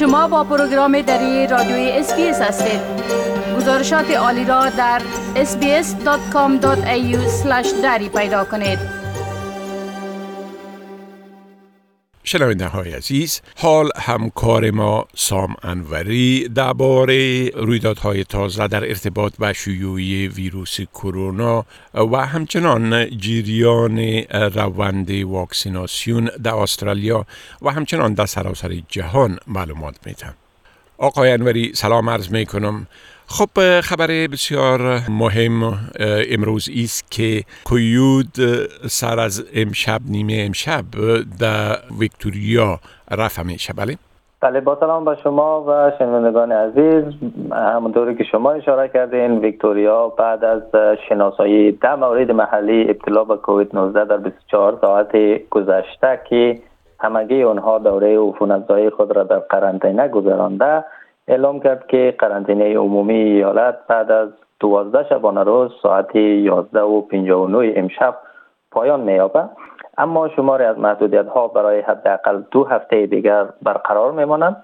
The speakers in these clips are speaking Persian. شما با پروگرام دری رادیوی اس‌بی‌اس هستید. گزارشات عالی را در sbs.com.au/dari پیدا کنید. شنونده‌های عزیز، حال همکار ما سام انوری درباره رویدادهای تازه در ارتباط با شیوع ویروس کرونا و همچنین جریان روند واکسیناسیون در استرالیا و همچنین در سراسر جهان معلومات میدم. آقای انوری سلام عرض میکنم. خب، خبر بسیار مهم امروز ایست که کووید سر از نیمه امشب در ویکتوریا رفع میشه. بله با سلام به شما و شنوندگان عزیز. همونطوری که شما اشاره کردین، ویکتوریا بعد از شناسایی 10 مورد محلی ابتلا به کووید-19 در 24 ساعت گذشته که همگی اونها دوره عفونت‌زایی خود را در قرنطینه گذرانده، اعلام کرد که قرنطینه عمومی ایالت بعد از 12 شبانه روز ساعت 11:59 امشب پایان می‌یابد، اما شماری از محدودیت‌ها برای حداقل 2 هفته دیگر برقرار می‌مانند.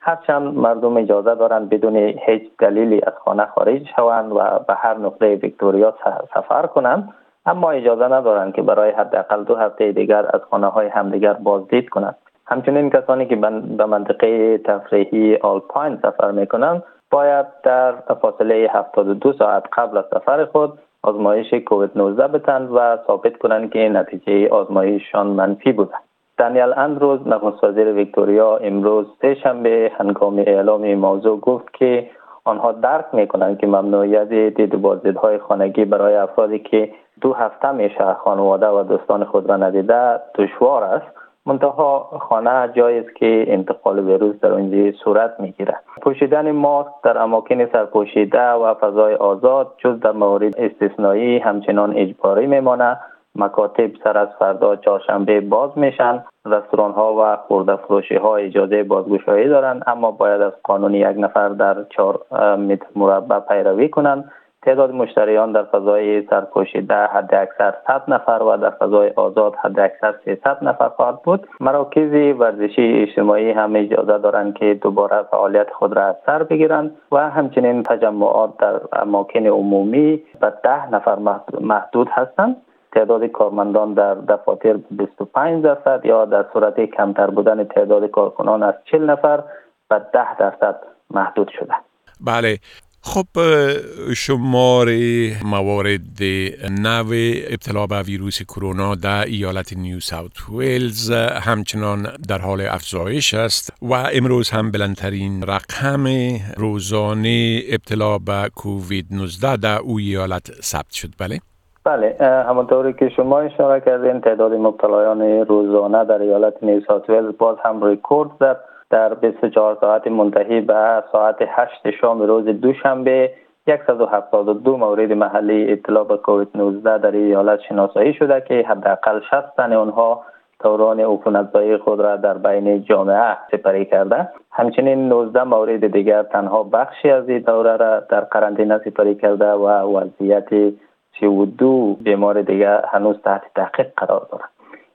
هرچند مردم اجازه دارند بدون هیچ دلیلی از خانه خارج شوند و به هر نقطه ویکتوریا سفر کنند، اما اجازه ندارند که برای حداقل 2 هفته دیگر از خانه‌های همدیگر بازدید کنند. همچنین کسانی که به منطقه تفریحی آلپاین سفر می‌کنند باید در فاصله 72 ساعت قبل از سفر خود آزمایش کووید-19 بدهند و ثابت کنند که نتیجه آزمایششان منفی بوده. دنیل اندروز، نخست وزیر ویکتوریا، امروز سه‌شنبه هنگام اعلام موضوع گفت که آنها درک می‌کنند که ممنوعیت دید بازدیدهای خانگی برای افرادی که 2 هفته میشه خانواده و دوستان خود را ندیده دشوار است، منتها خانه جایی است که انتقال ویروس در آنجا صورت میگیرد. پوشیدن ماسک در اماکن سرپوشیده و فضای آزاد جز در موارد استثنایی همچنان اجباری میماند. مکاتب سر از فردا چهارشنبه باز میشن. رستوران‌ها و خورده‌فروشی‌ها اجازه بازگشایی دارند، اما باید از قانون 1 نفر در 4 متر مربع پیروی کنند. تعداد مشتریان در فضای سرپوشیده حد اکثر 100 نفر و در فضای آزاد حد اکثر 300 نفر خواهد بود. مراکز ورزشی اجتماعی هم اجازه دارند که دوباره فعالیت خود را از سر بگیرند و همچنین تجمعات در اماکن عمومی به 10 نفر محدود هستند. تعداد کارمندان در دفاتر 25% یا در صورت کمتر بودن تعداد کارکنان از 40 نفر به 10% محدود شده. بله، خب شمار موارد نو ابتلا به ویروس کرونا در ایالت نیوساوتولز همچنان در حال افزایش است و امروز هم بلندترین رقم روزانه ابتلا به کووید-19 در او ایالت ثبت شد. بله همونطوری که شما اشاره کردین، تعداد مبتلایان روزانه در ایالت نیوساوتولز باز هم رکورد زد. در 24 ساعت منتهی به ساعت 8 شام روز دوشنبه 172 مورد محلی ابتلا به کووید-19 در ایالت شناسایی شده که حداقل 60 تن آنها دوران عفونت‌زایی خود را در بین جامعه سپری کرده. همچنین 19 مورد دیگر تنها بخشی از این دوره را در قرنطینه سپری کرده و وضعیت 32 بیمار دیگر هنوز تحت تحقیق قرار دارد.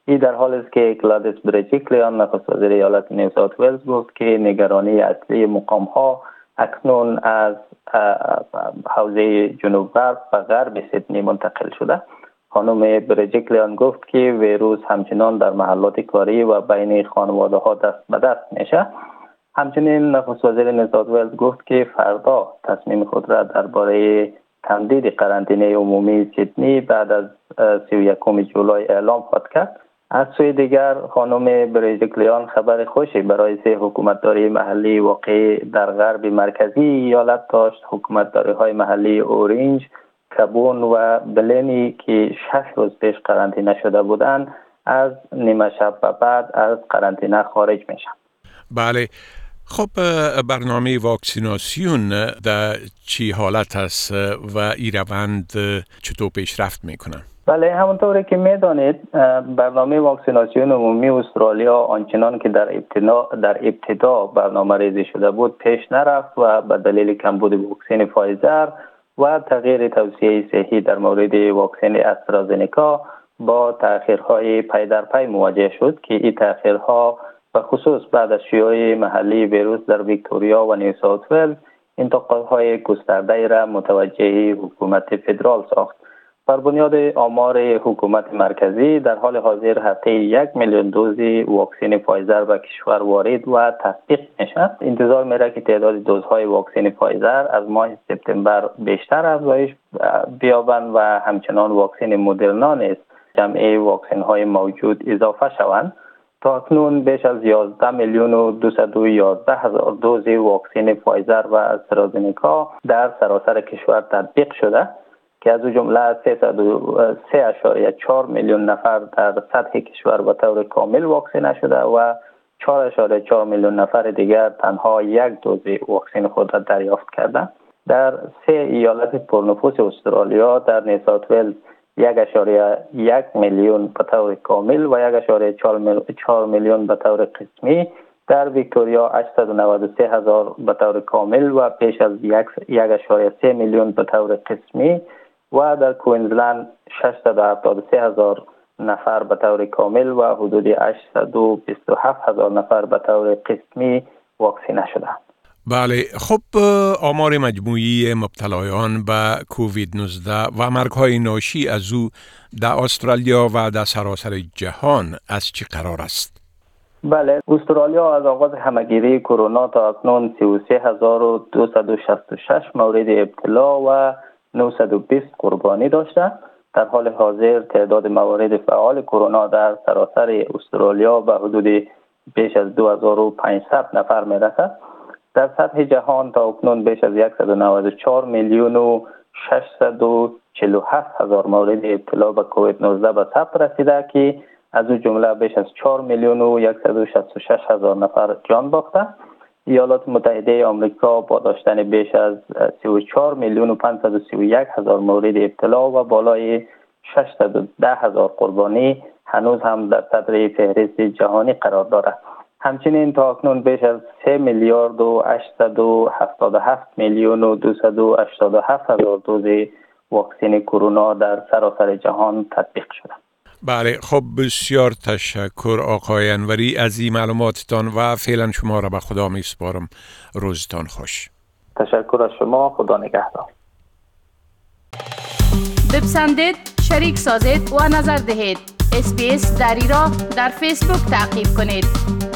این در حالی است که گلادیس برجیکلیان، نخست وزیر ایالت نیوساوتولز، گفت که نگرانی اصلی مقام ها اکنون از حوزه جنوب غرب به غرب سیدنی منتقل شده. خانم برجیکلیان گفت که ویروس همچنان در محلات کاری و بین خانواده ها دست به دست میشه. همچنین نخست وزیر نیوساوتولز گفت که فردا تصمیم خود را درباره تمدید قرنطینه عمومی سیدنی بعد از 31 جولای اعلام خواهد کرد. از سوی دیگر خانم برجیکلیان خبر خوشی برای 3 حکومتداری محلی واقع در غرب مرکزی ایالت داشت. حکومتداری های محلی اورنج، کابون و بلینی که 6 روز پیش قرنطینه شده بودند، از نیمه شب و بعد از قرنطینه خارج میشن. بله، خب برنامه واکسیناسیون در چی حالت است و این روند چطور پیشرفت میکنه؟ بله همونطوری که میدانید، برنامه واکسیناسیون عمومی استرالیا آنچنان که در ابتدا برنامه ریزی شده بود پیش نرفت و به دلیل کمبود واکسن فایزر و تغییر توصیه صحی در مورد واکسن استرازنیکا با تأخیرهای پی در پی مواجه شد که این تأخیرها به خصوص بعد از شیوع محلی ویروس در ویکتوریا و نیوساوتولز این تقاضاهای گسترده را متوجه حکومت فدرال ساخت. بر بنیاد آمار حکومت مرکزی در حال حاضر حتی 1 میلیون دوز واکسن فایزر به کشور وارد و تصدیق نشد. انتظار میره که تعداد دوزهای واکسن فایزر از ماه سپتامبر بیشتر افزایش بیابند و همچنان واکسن مدرنا نیز جمعی واکسن های موجود اضافه شوند. تا اکنون بیش از 11,211,000 دوز واکسن فایزر و استرازنیکا در سراسر کشور تطبیق شده که از جمله 3.4 میلیون نفر در سطح کشور به طور کامل واکسینه شده و 4.4 میلیون نفر دیگر تنها یک دوز واکسن خود را دریافت کردند. در 3 ایالت پرنفوس استرالیا در نیوساوتولز 1.1 میلیون به طور کامل و 1.4 میلیون به طور قسمی، در ویکتوریا 893,000 به طور کامل و بیش از 1.3 میلیون به طور قسمی و در کوئینزلند 673,000 نفر به طور کامل و حدود 827,000 نفر به طور قسمی واکسینه شدند. بله، خب آمار مجموعی مبتلایان به کووید-19 و مرگ‌های ناشی از او در استرالیا و در سراسر جهان از چه قرار است؟ بله، استرالیا از آغاز همه‌گیری کرونا تا اکنون 33,266 مورد ابتلا و 920 قربانی داشته. در حال حاضر تعداد موارد فعال کرونا در سراسر استرالیا به حدود بیش از 2500 نفر می‌رسد. در سطح جهان تا اکنون بیش از 194 میلیون و 647 هزار مورد ابتلا به کووید-19 به ثبت رسیده که از اون جمله بیش از 4 میلیون و 166 هزار نفر جان باخته. ایالات متحده آمریکا با داشتن بیش از 34 میلیون و 531 هزار مورد ابتلا و بالای 610 هزار قربانی هنوز هم در صدر فهرست جهانی قرار دارد. همچنین تا اکنون بیش از 3 میلیارد و 877 میلیون و 287 هزار دوز واکسن کرونا در سراسر جهان تطبیق شده. بله، خب بسیار تشکر آقای انوری از این معلوماتتان و فعلا شما را به خدا می سپارم. روزتان خوش. تشکر از شما، خدا نگهدار. بپسندید، شریک سازید و نظر دهید. SBS دری را در فیسبوک تعقیب کنید.